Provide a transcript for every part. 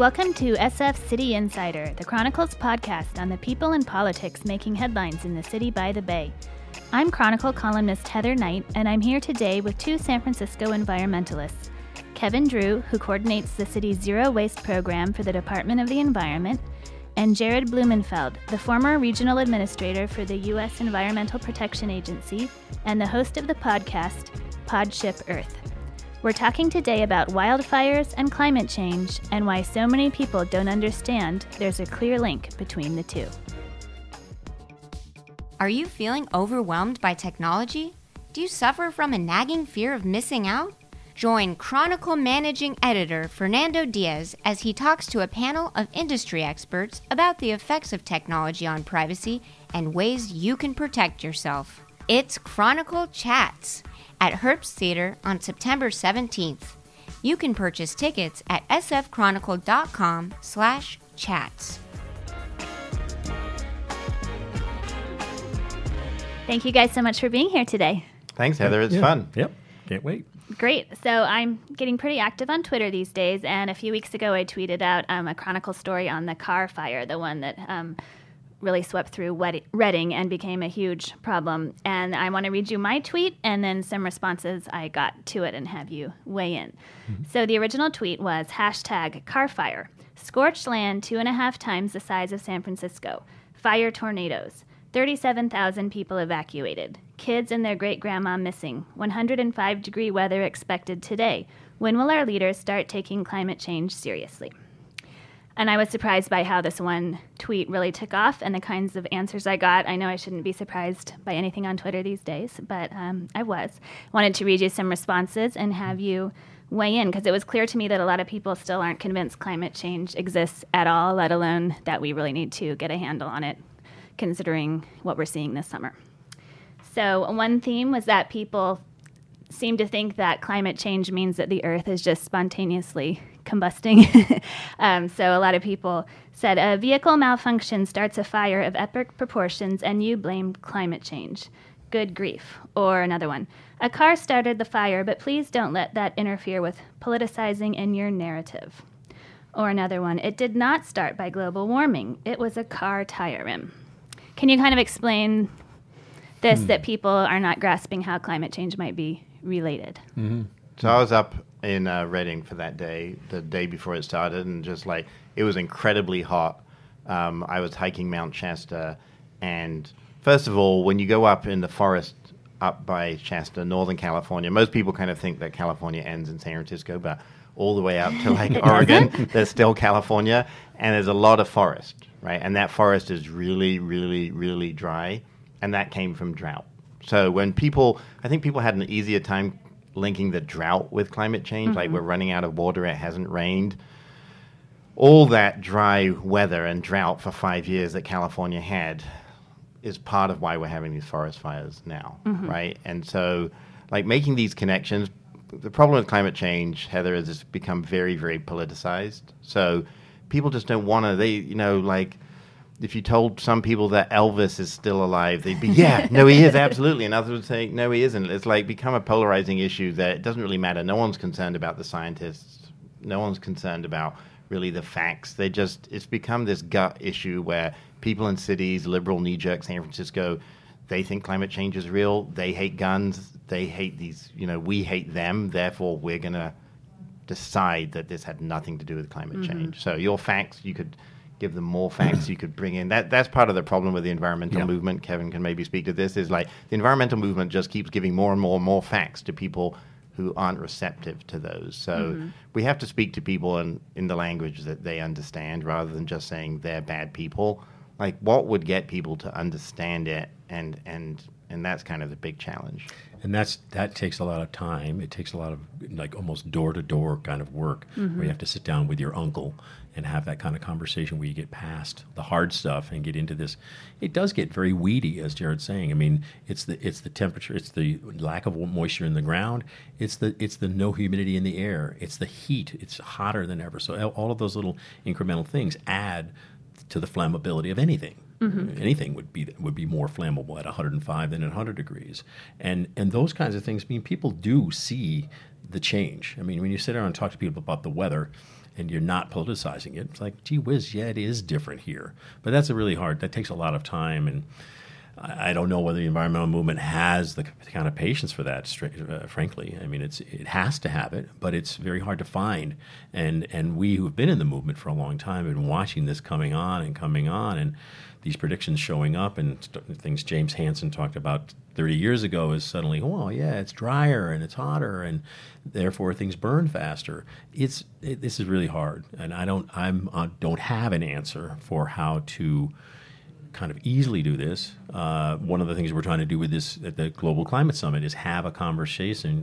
Welcome to SF City Insider, the Chronicle's podcast on the people and politics making headlines in the city by the bay. I'm Chronicle columnist Heather Knight, and I'm here today with two San Francisco environmentalists, Kevin Drew, who coordinates the city's Zero Waste Program for the Department of the Environment, and Jared Blumenfeld, the former regional administrator for the U.S. Environmental Protection Agency and the host of the podcast, PodShip Earth. We're talking today about wildfires and climate change and why so many people don't understand there's a clear link between the two. Are you feeling overwhelmed by technology? Do you suffer from a nagging fear of missing out? Join Chronicle Managing Editor Fernando Diaz as he talks to a panel of industry experts about the effects of technology on privacy and ways you can protect yourself. It's Chronicle Chats at Herbst Theater on September 17th. You can purchase tickets at sfchronicle.com/chats. Thank you guys so much for being here today. Thanks, Heather. It's fun. Yep. Can't wait. Great. So I'm getting pretty active on Twitter these days, and a few weeks ago I tweeted out a Chronicle story on the car fire, the one that really swept through Redding and became a huge problem. And I want to read you my tweet and then some responses I got to it and have you weigh in. Mm-hmm. So the original tweet was #carfire, scorched land 2.5 times the size of San Francisco, fire tornadoes, 37,000 people evacuated, kids and their great-grandma missing, 105-degree weather expected today. When will our leaders start taking climate change seriously? And I was surprised by how this one tweet really took off and the kinds of answers I got. I know I shouldn't be surprised by anything on Twitter these days, but I was. Wanted to read you some responses and have you weigh in, because it was clear to me that a lot of people still aren't convinced climate change exists at all, let alone that we really need to get a handle on it, considering what we're seeing this summer. So one theme was that people seem to think that climate change means that the Earth is just spontaneously combusting. So a lot of people said, a vehicle malfunction starts a fire of epic proportions and you blame climate change. Good grief. Or another one, a car started the fire, but please don't let that interfere with politicizing in your narrative. Or another one, it did not start by global warming. It was a car tire rim. Can you kind of explain this, that people are not grasping how climate change might be related? Mm-hmm. So I was up in Redding for that day, the day before it started, and just like, it was incredibly hot. I was hiking Mount Shasta, and first of all, when you go up in the forest up by Shasta, Northern California, most people kind of think that California ends in San Francisco, but all the way up to like Oregon, there's still California, and there's a lot of forest, right? And that forest is really, really, really dry, and that came from drought. So when people, I think people had an easier time linking the drought with climate change, mm-hmm. like we're running out of water, it hasn't rained. All that dry weather and drought for 5 years that California had is part of why we're having these forest fires now, mm-hmm. right? And so, like, making these connections, the problem with climate change, Heather, is it's become very, very politicized. So people just don't want to, if you told some people that Elvis is still alive, they'd be, yeah, no, he is, absolutely. And others would say, no, he isn't. It's like become a polarizing issue that it doesn't really matter. No one's concerned about the scientists. No one's concerned about really the facts. It's become this gut issue where people in cities, liberal, knee-jerk San Francisco, they think climate change is real. They hate guns. They hate these, we hate them. Therefore, we're going to decide that this had nothing to do with climate mm-hmm. change. So your facts, you could give them more facts you could bring in. That's part of the problem with the environmental movement. Kevin can maybe speak to this, is like the environmental movement just keeps giving more and more and more facts to people who aren't receptive to those. So mm-hmm. we have to speak to people in the language that they understand rather than just saying they're bad people. Like, what would get people to understand it? And that's kind of the big challenge. And that takes a lot of time. It takes a lot of like almost door-to-door kind of work mm-hmm. where you have to sit down with your uncle and have that kind of conversation where you get past the hard stuff and get into this. It does get very weedy, as Jared's saying. I mean, it's the temperature, it's the lack of moisture in the ground, it's the no humidity in the air, it's the heat, it's hotter than ever. So all of those little incremental things add to the flammability of anything. Mm-hmm. Anything would be more flammable at 105 than at 100 degrees. And those kinds of things, people do see the change. When you sit down and talk to people about the weather, and you're not politicizing it, it's like, gee whiz, yeah, it is different here. But that's a really hard, that takes a lot of time, and I don't know whether the environmental movement has the kind of patience for that, frankly. I mean, it has to have it, but it's very hard to find. And we who have been in the movement for a long time have been watching this coming on, and these predictions showing up, and things James Hansen talked about 30 years ago is suddenly, oh, yeah, it's drier and it's hotter, and therefore things burn faster. This is really hard, and I don't have an answer for how to kind of easily do this. One of the things we're trying to do with this at the Global Climate Summit is have conversations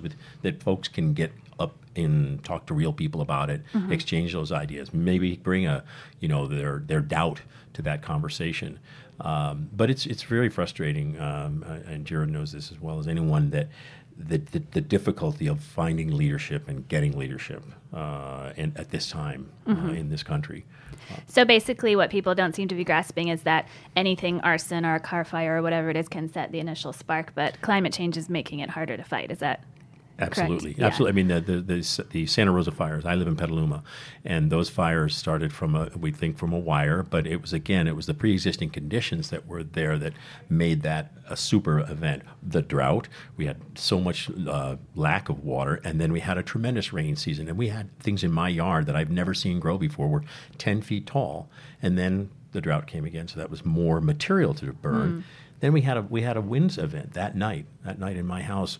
with that folks can get up and talk to real people about it, mm-hmm. exchange those ideas, maybe bring their doubt to that conversation. But it's very frustrating, and Jared knows this as well as anyone, that the difficulty of finding leadership and getting leadership and at this time mm-hmm. in this country. So basically what people don't seem to be grasping is that anything, arson or a car fire or whatever it is, can set the initial spark, but climate change is making it harder to fight. Is that absolutely correct? Absolutely. Yeah. I mean, the Santa Rosa fires, I live in Petaluma, and those fires started from a wire, but it was the pre-existing conditions that were there that made that a super event. The drought, we had so much lack of water, and then we had a tremendous rain season, and we had things in my yard that I've never seen grow before, were 10 feet tall, and then the drought came again, so that was more material to burn. Mm. Then we had a winds event that night. That night in my house,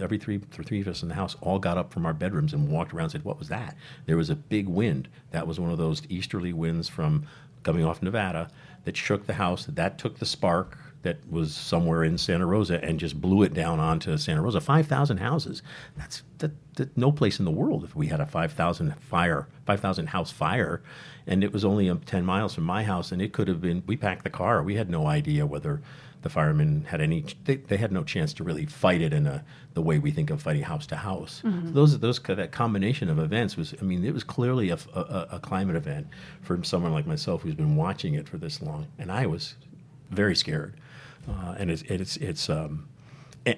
every three of us in the house all got up from our bedrooms and walked around and said, "What was that?" There was a big wind. That was one of those easterly winds from coming off Nevada that shook the house. That took the spark that was somewhere in Santa Rosa and just blew it down onto Santa Rosa. 5,000 houses. That's no place in the world. If we had a 5,000 house fire, and it was only 10 miles from my house, and it could have been. We packed the car. We had no idea whether the firemen had any. They had no chance to really fight it in the way we think of fighting house to house. Mm-hmm. So that combination of events was. I mean, it was clearly a climate event for someone like myself who's been watching it for this long, and I was very scared.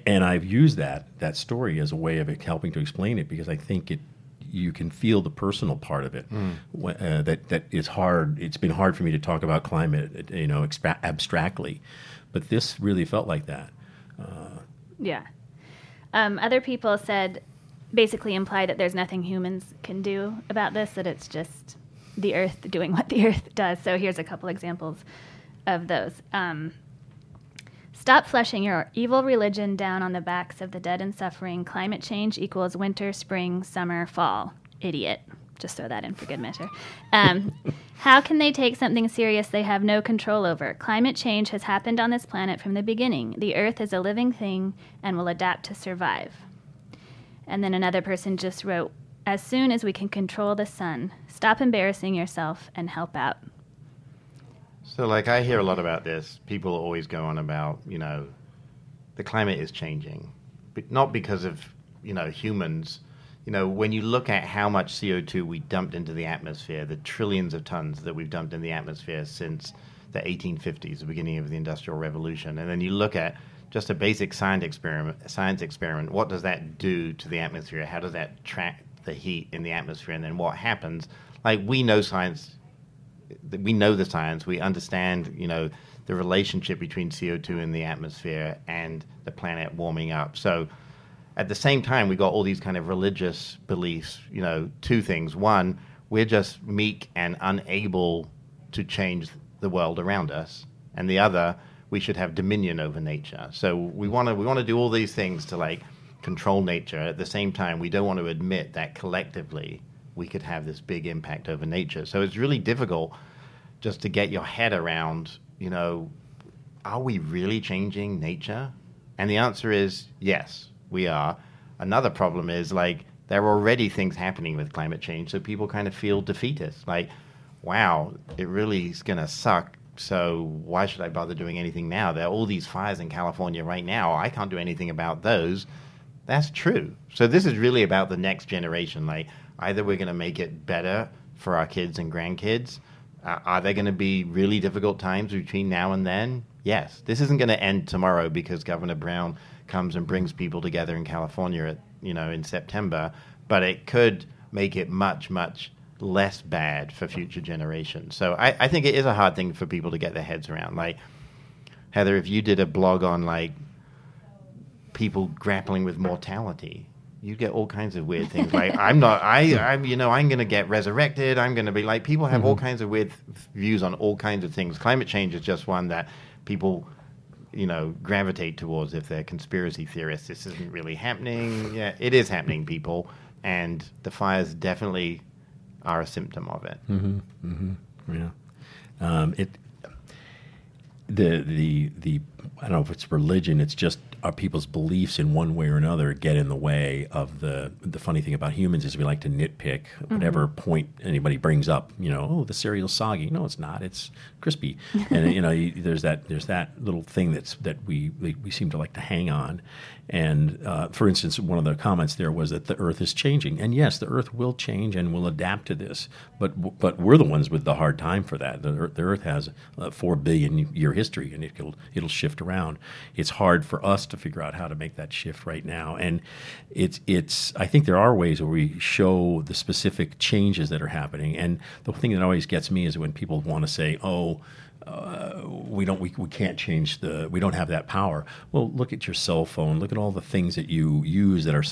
And I've used that story as a way of helping to explain it, because I think you can feel the personal part of it that is hard. It's been hard for me to talk about climate, abstractly, but this really felt like that. Other people said, basically implied that there's nothing humans can do about this, that it's just the Earth doing what the Earth does. So here's a couple examples of those. Stop flushing your evil religion down on the backs of the dead and suffering. Climate change equals winter, spring, summer, fall. Idiot. Just throw that in for good measure. How can they take something serious they have no control over? Climate change has happened on this planet from the beginning. The Earth is a living thing and will adapt to survive. And then another person just wrote, as soon as we can control the sun, stop embarrassing yourself and help out. So, I hear a lot about this. People always go on about, the climate is changing, but not because of, humans. When you look at how much CO2 we dumped into the atmosphere, the trillions of tons that we've dumped in the atmosphere since the 1850s, the beginning of the Industrial Revolution, and then you look at just a basic science experiment, what does that do to the atmosphere? How does that track the heat in the atmosphere? And then what happens? We know science. We know the science. We understand, the relationship between CO2 in the atmosphere and the planet warming up. So at the same time, we got all these kind of religious beliefs, two things. One, we're just meek and unable to change the world around us. And the other, we should have dominion over nature. So we want to do all these things to control nature. At the same time, we don't want to admit that collectively we could have this big impact over nature. So it's really difficult just to get your head around, are we really changing nature? And the answer is yes, we are. Another problem is there are already things happening with climate change, so people kind of feel defeatist. Wow, it really is going to suck, so why should I bother doing anything now? There are all these fires in California right now. I can't do anything about those. That's true. So this is really about the next generation. Either we're going to make it better for our kids and grandkids. Are there going to be really difficult times between now and then? Yes. This isn't going to end tomorrow because Governor Brown comes and brings people together in California, in September. But it could make it much, much less bad for future generations. So I think it is a hard thing for people to get their heads around. Like, Heather, if you did a blog on, like, people grappling with mortality, you get all kinds of weird things. Like, I'm going to get resurrected. I'm going to be like, people have all kinds of weird views on all kinds of things. Climate change is just one that people, you know, gravitate towards if they're conspiracy theorists. This isn't really happening. Yeah, it is happening, people. And the fires definitely are a symptom of it. Yeah. I don't know if it's religion, it's just our people's beliefs in one way or another get in the way of the funny thing about humans is we like to nitpick whatever point anybody brings up. You know, oh, the cereal's soggy. No, it's not. It's crispy. And, you know, there's that little thing that we seem to like to hang on. And, for instance, one of the comments there was that the Earth is changing. And, yes, the Earth will change and will adapt to this. But we're the ones with the hard time for that. The Earth has a 4-billion-year history, and it'll shift around. It's hard for us to figure out how to make that shift right now. And it's I think there are ways where we show the specific changes that are happening. And the thing that always gets me is when people want to say, oh, we can't change we don't have that power. Well, look at your cell phone, look at all the things that you use that are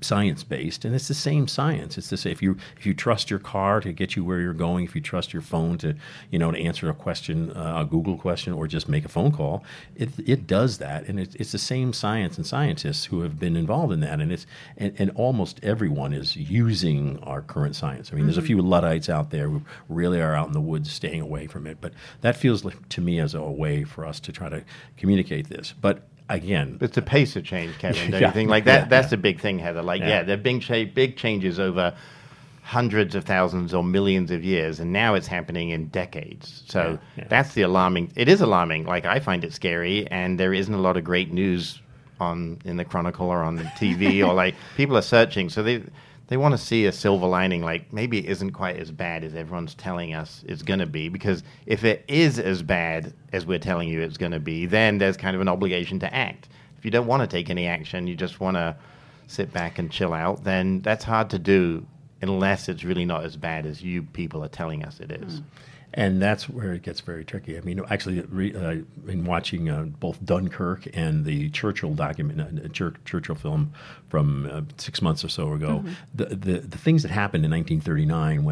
science-based, and it's the same science. It's the same. If you trust your car to get you where you're going, if you trust your phone to, you know, to answer a question, a Google question, or just make a phone call, it does that, and it's the same science and scientists who have been involved in that, and it's almost everyone is using our current science. I mean, there's a few Luddites out there who really are out in the woods, staying away from it, but that feels like, to me, as a way for us to try to communicate this, but. Again, it's the pace of change, Kevin. Don't you think? Like that. Yeah, that's the big thing, Heather. Like, they're big changes over hundreds of thousands or millions of years, and now it's happening in decades. So that's the alarming. It is alarming. Like, I find it scary, and there isn't a lot of great news in the Chronicle or on the TV, or like people are searching, so they want to see a silver lining. Like, maybe it isn't quite as bad as everyone's telling us it's going to be, because if it is as bad as we're telling you it's going to be, then there's kind of an obligation to act. If you don't want to take any action, you just want to sit back and chill out, then that's hard to do unless it's really not as bad as you people are telling us it is. And that's where it gets very tricky. I mean, actually, in watching both Dunkirk and the Churchill document, Churchill film from 6 months or so ago, the things that happened in 1939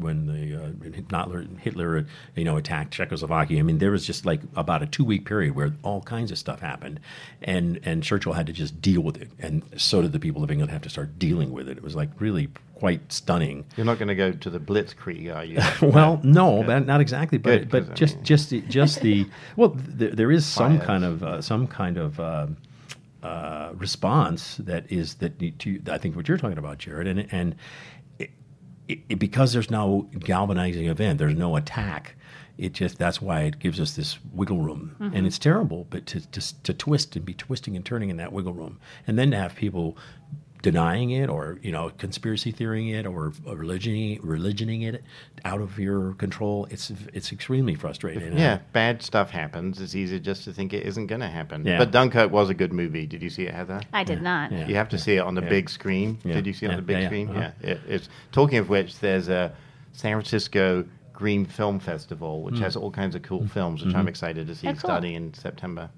when Hitler, you know, attacked Czechoslovakia. I mean, there was just like about a 2-week period where all kinds of stuff happened, and Churchill had to just deal with it, and so did the people of England have to start dealing with it. It was like really quite stunning. You're not going to go to the Blitzkrieg, are you? Well, no, not exactly. But there is some kind of response that is I think what you're talking about, Jared, and it, because there's no galvanizing event, there's no attack. It just, that's why it gives us this wiggle room, and it's terrible. But to twist and be twisting and turning in that wiggle room, and then to have people denying it, or, you know, conspiracy theorying it, or religioning it out of your control, it's extremely frustrating. Bad stuff happens. It's easy just to think it isn't going to happen. But Dunkirk was a good movie. Did you see it, Heather? I did not. You have to see it on the big screen. Did you see it on the big screen? It's talking of which, there's a San Francisco Green Film Festival, which has all kinds of cool films, which I'm excited to see starting in September.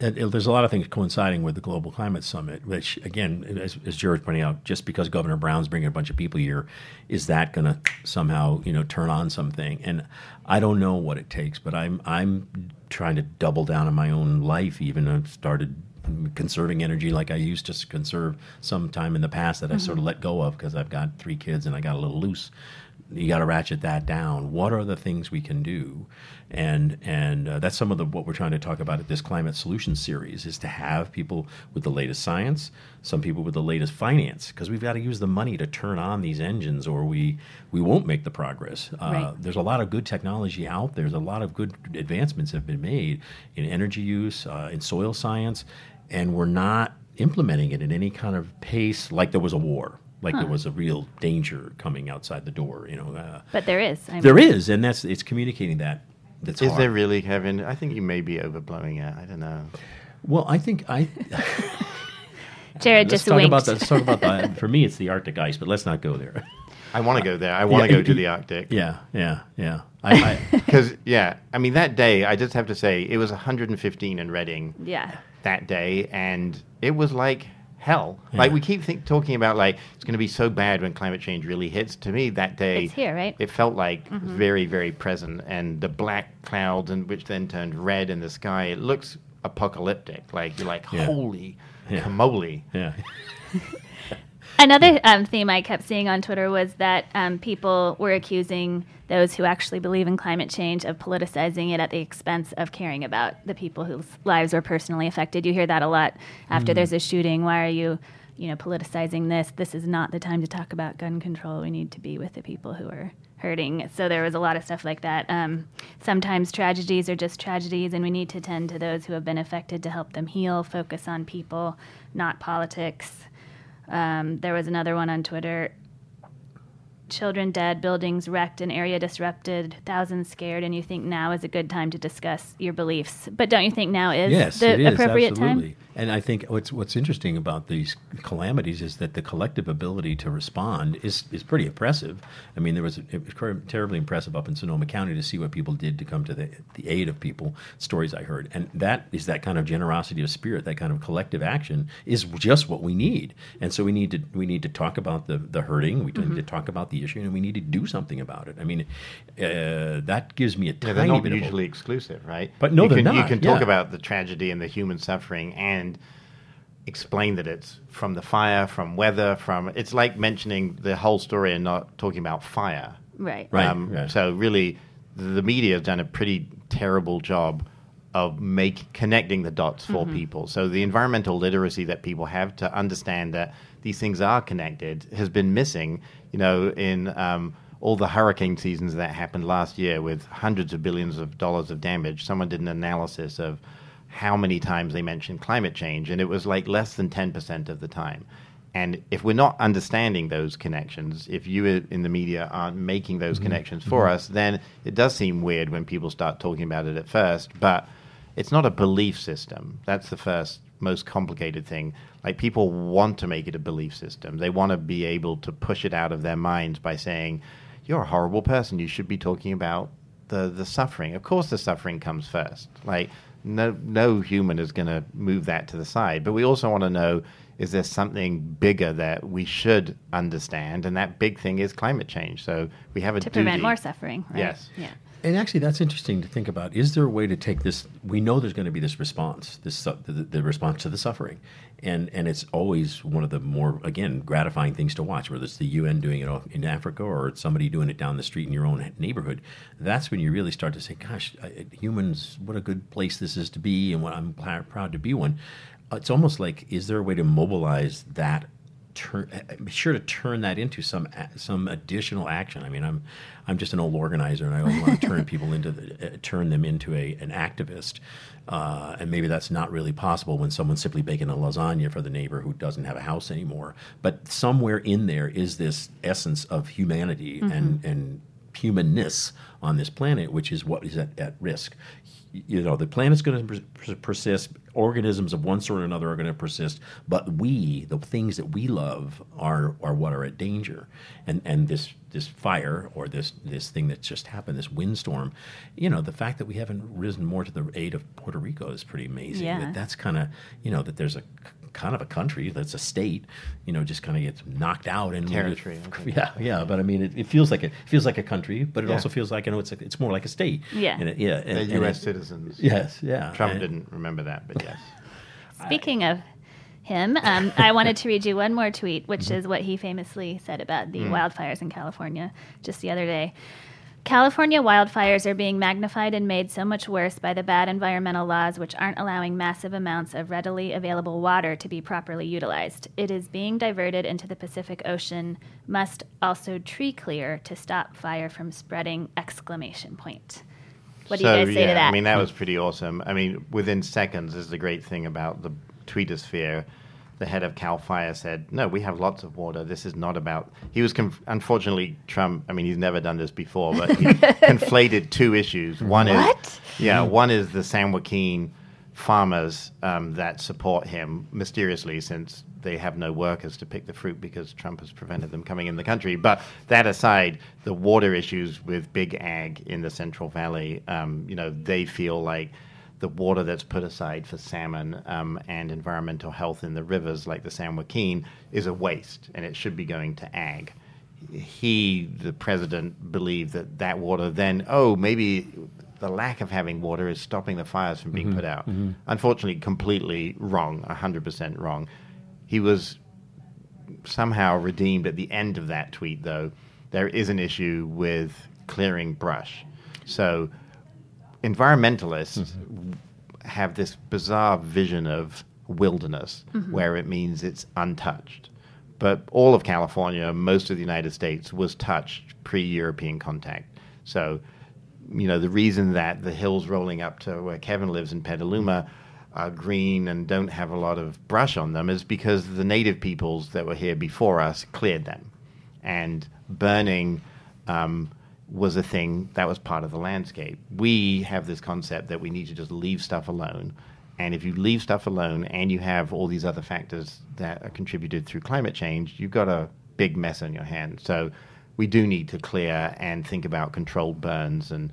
There's a lot of things coinciding with the Global Climate Summit, which, again, as Jared's pointing out, just because Governor Brown's bringing a bunch of people here, is that going to somehow, you know, turn on something? And I don't know what it takes, but I'm trying to double down on my own life. Even I've started conserving energy like I used to conserve some time in the past that I sort of let go of because I've got 3 kids and I got a little loose. You got to ratchet that down. What are the things we can do? And that's some of what we're trying to talk about at this Climate Solutions series, is to have people with the latest science, some people with the latest finance, because we've got to use the money to turn on these engines, or we won't make the progress. There's a lot of good technology out there. There's a lot of good advancements have been made in energy use, in soil science, and we're not implementing it in any kind of pace like there was a war. Like there was a real danger coming outside the door, you know. But there is. There is, and it's communicating that. That's hard. Is there really, Kevin? I think you may be overblowing it. I don't know. Well, I think I. Jared just winked. Let's talk about that. For me, it's the Arctic ice, but let's not go there. I want to go there. I want to go to the Arctic. Yeah. That day, I just have to say, it was 115 in Redding. Yeah. That day, and it was like hell. Yeah. Like, we keep talking about, like, it's going to be so bad when climate change really hits. To me, that day, it's here, right? It felt like very, very present, and the black clouds, and which then turned red in the sky. It looks apocalyptic. Like, you're like, holy camole. Yeah. Another theme I kept seeing on Twitter was that people were accusing those who actually believe in climate change of politicizing it at the expense of caring about the people whose lives were personally affected. You hear that a lot after there's a shooting. Why are you politicizing this? This is not the time to talk about gun control. We need to be with the people who are hurting. So there was a lot of stuff like that. Sometimes tragedies are just tragedies, and we need to tend to those who have been affected to help them heal, focus on people, not politics. There was another one on Twitter. Children dead, buildings wrecked, an area disrupted, thousands scared, and you think now is a good time to discuss your beliefs. But don't you think now is the appropriate time? And I think what's interesting about these calamities is that the collective ability to respond is pretty impressive. I mean, it was terribly impressive up in Sonoma County to see what people did to come to the aid of people, stories I heard. And that is that kind of generosity of spirit, that kind of collective action is just what we need. And so we need to talk about the hurting, we need to talk about the issue, and we need to do something about it. I mean, that gives me a tiny bit of... They're not usually exclusive, right? But no, they're not. You can talk about the tragedy and the human suffering and explain that it's from the fire, from weather, from... It's like mentioning the whole story and not talking about fire. Right. So really, the media has done a pretty terrible job of connecting the dots for people. So the environmental literacy that people have to understand that these things are connected has been missing, in all the hurricane seasons that happened last year with hundreds of billions of dollars of damage. Someone did an analysis of how many times they mentioned climate change, and it was like less than 10% of the time. And if we're not understanding those connections, if you in the media aren't making those connections for us, then it does seem weird when people start talking about it at first, but it's not a belief system. That's the first most complicated thing. Like, people want to make it a belief system. They want to be able to push it out of their minds by saying, you're a horrible person, you should be talking about the suffering. Of course the suffering comes first. Like, no human is going to move that to the side. But we also want to know, is there something bigger that we should understand? And that big thing is climate change. So we have a duty to prevent more suffering, right? Yes. Yeah. And actually, that's interesting to think about. Is there a way to take this? We know there's going to be this response, the response to the suffering. And it's always one of the more, again, gratifying things to watch, whether it's the UN doing it in Africa or it's somebody doing it down the street in your own neighborhood. That's when you really start to say, gosh, humans, what a good place this is to be, and what I'm proud to be one. It's almost like, is there a way to mobilize that? Be sure to turn that into some additional action. I mean, I'm just an old organizer, and I don't want to turn people into turn them into an activist. And maybe that's not really possible when someone's simply baking a lasagna for the neighbor who doesn't have a house anymore. But somewhere in there is this essence of humanity and humanness on this planet, which is what is at risk. The planet's going to persist. Organisms of one sort or another are going to persist, but the things that we love, are what are at danger. And this fire, or this thing that's just happened, this windstorm, the fact that we haven't risen more to the aid of Puerto Rico is pretty amazing. Yeah. That's kind of, that there's a kind of a country that's a state, just kind of gets knocked out and territory. But I mean, it feels like a country, but it also feels like it's more like a state. Yeah. And U.S. citizens. Yes. Yeah. Trump didn't remember that, but. Yes. Speaking of him, I wanted to read you one more tweet, which is what he famously said about the wildfires in California just the other day. California wildfires are being magnified and made so much worse by the bad environmental laws, which aren't allowing massive amounts of readily available water to be properly utilized. It is being diverted into the Pacific Ocean. Must also tree clear to stop fire from spreading! What do you guys say to that? I mean, that was pretty awesome. I mean, within seconds is the great thing about the tweetosphere. The head of Cal Fire said, no, we have lots of water. This is not about... He was, unfortunately, Trump... I mean, he's never done this before, but he conflated two issues. One is the San Joaquin farmers that support him mysteriously, since they have no workers to pick the fruit because Trump has prevented them coming in the country. But that aside, the water issues with big ag in the Central Valley, they feel like the water that's put aside for salmon and environmental health in the rivers like the San Joaquin is a waste, and it should be going to ag. He, the president, believed that water then, maybe the lack of having water is stopping the fires from being put out. Mm-hmm. Unfortunately, completely wrong, 100% wrong. He was somehow redeemed at the end of that tweet, though. There is an issue with clearing brush. So environmentalists have this bizarre vision of wilderness where it means it's untouched. But all of California, most of the United States, was touched pre-European contact. So, the reason that the hills rolling up to where Kevin lives in Petaluma are green and don't have a lot of brush on them is because the native peoples that were here before us cleared them. And burning was a thing that was part of the landscape. We have this concept that we need to just leave stuff alone. And if you leave stuff alone and you have all these other factors that are contributed through climate change, you've got a big mess on your hands. So we do need to clear and think about controlled burns and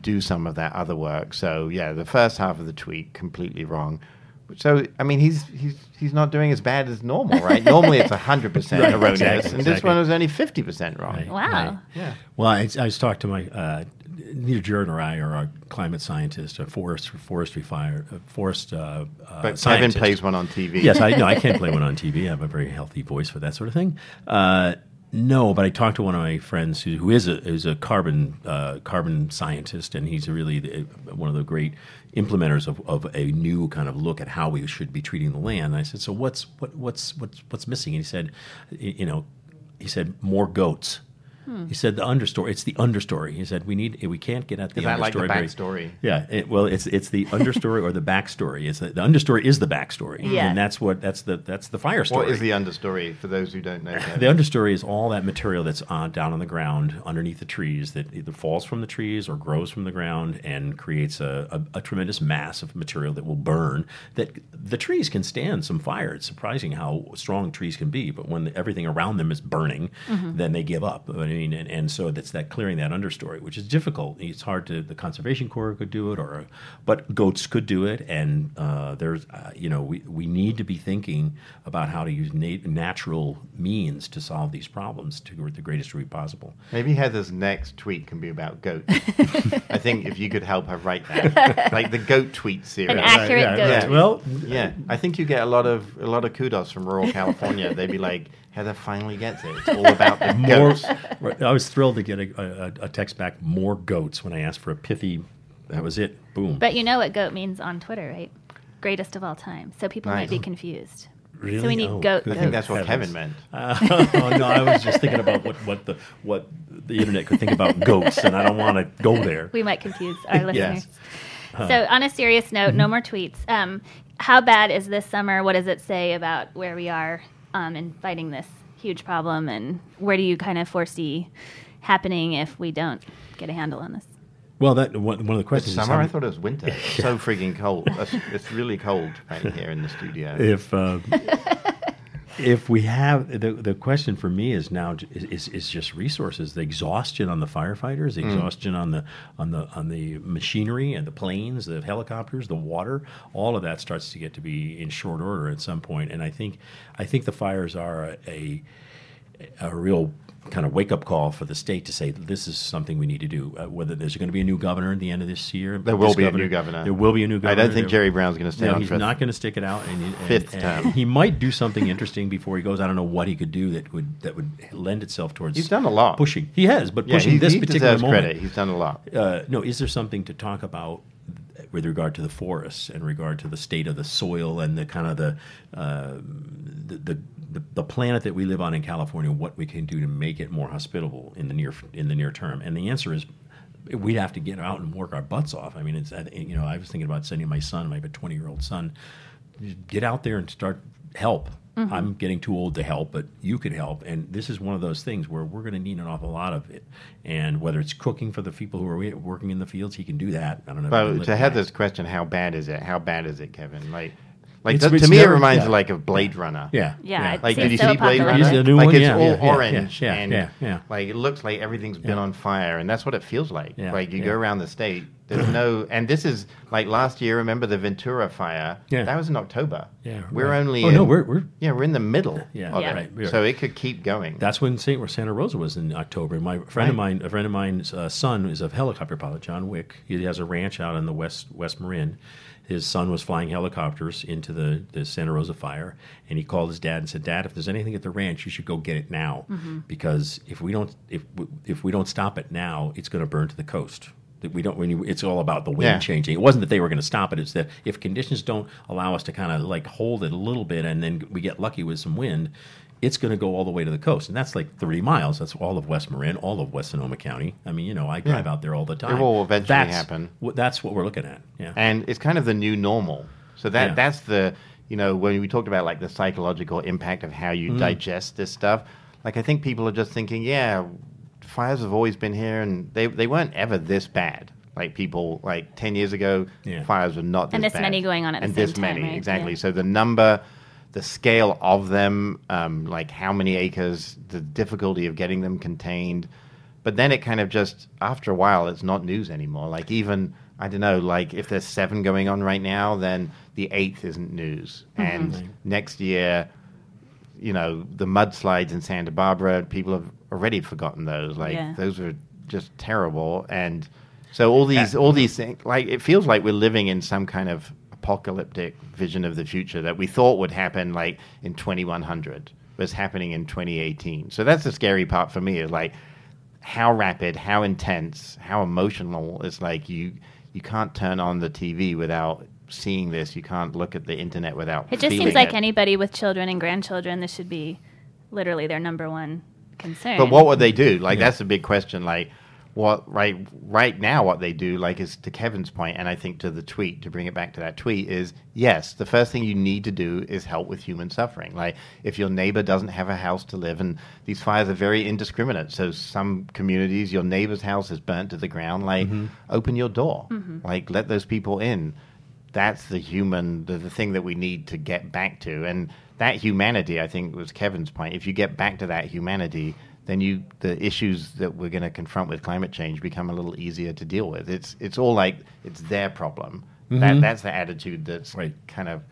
do some of that other work. So, yeah, the first half of the tweet, completely wrong. So, I mean, he's not doing as bad as normal, right? Normally it's 100% right, erroneous, exactly. And this one was only 50% wrong. Right. Wow. Right. Yeah. Well, I was talking to my... neither Jared nor I are a climate scientist, a forest scientist. Kevin plays one on TV. Yes, I can play one on TV. I have a very healthy voice for that sort of thing. No, but I talked to one of my friends who is a carbon scientist, and he's really one of the great implementers of a new kind of look at how we should be treating the land. And I said, so what's missing? And he said, more goats. He said the understory. It's the understory. He said we can't get at the understory. Is that like the backstory? Yeah. It's the understory or the backstory. It's the understory is the backstory. Yeah. And that's the fire story. What is the understory for those who don't know? The understory is all that material that's down on the ground underneath the trees that either falls from the trees or grows from the ground and creates a tremendous mass of material that will burn. That the trees can stand some fire. It's surprising how strong trees can be, but when everything around them is burning, then they give up. I mean, and so that's that clearing that understory, which is difficult. It's hard to the Conservation Corps could do it, but goats could do it. And we need to be thinking about how to use natural means to solve these problems to the greatest degree possible. Maybe Heather's next tweet can be about goats. I think if you could help her write that, like the goat tweet series, an accurate goat. Yeah. Well, yeah, I think you get a lot of kudos from rural California. They'd be like, Heather finally gets it. It's all about the goats. I was thrilled to get a text back, more goats, when I asked for a pithy, that was it, boom. But you know what goat means on Twitter, right? Greatest of all time. So people might be confused. Really? So we need goat. I think that's what Kevin meant. No, I was just thinking about what the internet could think about goats, and I don't want to go there. We might confuse our listeners. Yes. So on a serious note, no more tweets. How bad is this summer? What does it say about where we are? And fighting this huge problem, and where do you kind of foresee happening if we don't get a handle on this? Well, that one of the questions. It's summer, I thought it was winter. It's so freaking cold. It's really cold right here in the studio. If we have the question for me is now is just resources, the exhaustion on the firefighters, the exhaustion on the machinery and the planes, the helicopters, the water, all of that starts to get to be in short order at some point. And I think the fires are a real kind of wake-up call for the state to say this is something we need to do, whether there's going to be a new governor at the end of this year. There will be a new governor. I don't think Jerry Brown's going to stay on. He's not going to stick it out. And fifth time. He might do something interesting before he goes. I don't know what he could do that would lend itself towards pushing. He's done a lot. He has, but pushing this particular moment. Credit. He's done a lot. No, is there something to talk about with regard to the forests and regard to the state of the soil and the kind of the planet that we live on in California, what we can do to make it more hospitable in the near term? And the answer is we'd have to get out and work our butts off. I mean, I was thinking about sending my 20-year-old son, get out there and start help. Mm-hmm. I'm getting too old to help, but you could help. And this is one of those things where we're going to need an awful lot of it. And whether it's cooking for the people who are working in the fields, he can do that. I don't know. Well, to have this question, how bad is it? How bad is it, Kevin? It reminds me of Blade Runner. Yeah. Yeah. Like, did you see Blade Runner? It's all orange, and like it looks like everything's been on fire, and that's what it feels like. Yeah. Like you go around the state, there's no. And this is like last year. Remember the Ventura fire? Yeah. That was in October. Yeah. Right. We're in the middle. Yeah. Of it. Right. So it could keep going. That's when Santa Rosa was in October. My friend of mine's son is a helicopter pilot, John Wick. He has a ranch out in the West Marin. His son was flying helicopters into the Santa Rosa fire, and he called his dad and said, "Dad, if there's anything at the ranch, you should go get it now, because if we don't stop it now, it's going to burn to the coast." It's all about the wind changing. It wasn't that they were going to stop it. It's that if conditions don't allow us to kind of like hold it a little bit, and then we get lucky with some wind, it's going to go all the way to the coast. And that's like 30 miles. That's all of West Marin, all of West Sonoma County. I mean, I drive out there all the time. It will eventually happen. That's what we're looking at. Yeah. And it's kind of the new normal. So that's the, when we talked about like the psychological impact of how you digest this stuff, like I think people are just thinking, fires have always been here, and they weren't ever this bad. Like people, like 10 years ago, fires were not this bad. And this many going on at the same time. And this many, exactly. Yeah. So the scale of them, like how many acres, the difficulty of getting them contained. But then it kind of just, after a while, it's not news anymore. Like even, I don't know, like if there's 7 going on right now, then the 8th isn't news. Mm-hmm. And next year, the mudslides in Santa Barbara, people have already forgotten those. Like those were just terrible. And so all these things, like it feels like we're living in some kind of apocalyptic vision of the future that we thought would happen like in 2100 was happening in 2018. So that's the scary part for me, is like how rapid, how intense, how emotional. It's like you can't turn on the TV without seeing this. You can't look at the internet without feeling it. Just seems like anybody with children and grandchildren, this should be literally their number one concern. But what would they do? Like that's the big question. Like what right now what they do, like, is to Kevin's point, and I think to the tweet, to bring it back to that tweet, is yes, the first thing you need to do is help with human suffering. Like if your neighbor doesn't have a house to live, and these fires are very indiscriminate, so some communities your neighbor's house is burnt to the ground, like open your door, like let those people in. That's the human, the thing that we need to get back to. And that humanity, I think, was Kevin's point. If you get back to that humanity, then the issues that we're going to confront with climate change become a little easier to deal with. It's all like it's their problem. Mm-hmm. That's the attitude that's kind of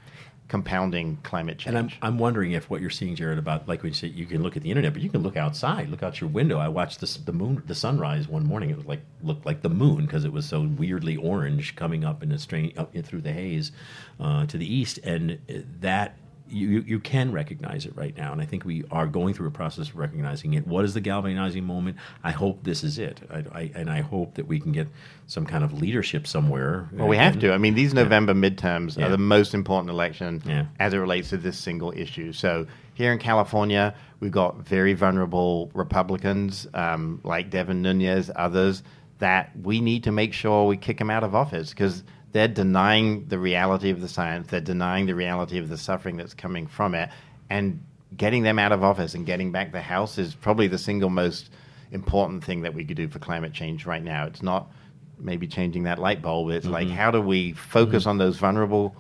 compounding climate change. And I'm wondering if what you're seeing, Jared, about, like we said, you can look at the internet, but you can look outside, look out your window. I watched the sunrise one morning. It was looked like the moon because it was so weirdly orange coming up in a strange up through the haze to the east, and that. You can recognize it right now, and I think we are going through a process of recognizing it. What is the galvanizing moment? I hope this is it, and I hope that we can get some kind of leadership somewhere. Well, we have to. I mean, these November midterms are the most important election as it relates to this single issue. So here in California, we've got very vulnerable Republicans like Devin Nunes, others, that we need to make sure we kick them out of office because they're denying the reality of the science. They're denying the reality of the suffering that's coming from it. And getting them out of office and getting back the House is probably the single most important thing that we could do for climate change right now. It's not maybe changing that light bulb. It's like, how do we focus on those vulnerable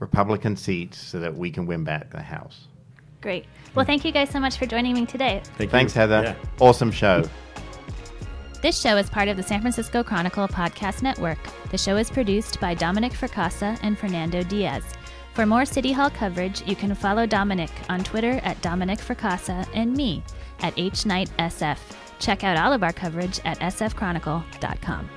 Republican seats so that we can win back the House? Great. Well, thank you guys so much for joining me today. Thanks, Heather. Yeah. Awesome show. This show is part of the San Francisco Chronicle podcast network. The show is produced by Dominic Fracasa and Fernando Diaz. For more City Hall coverage, you can follow Dominic on Twitter at Dominic Fracasa and me at HKnightSF. Check out all of our coverage at sfchronicle.com.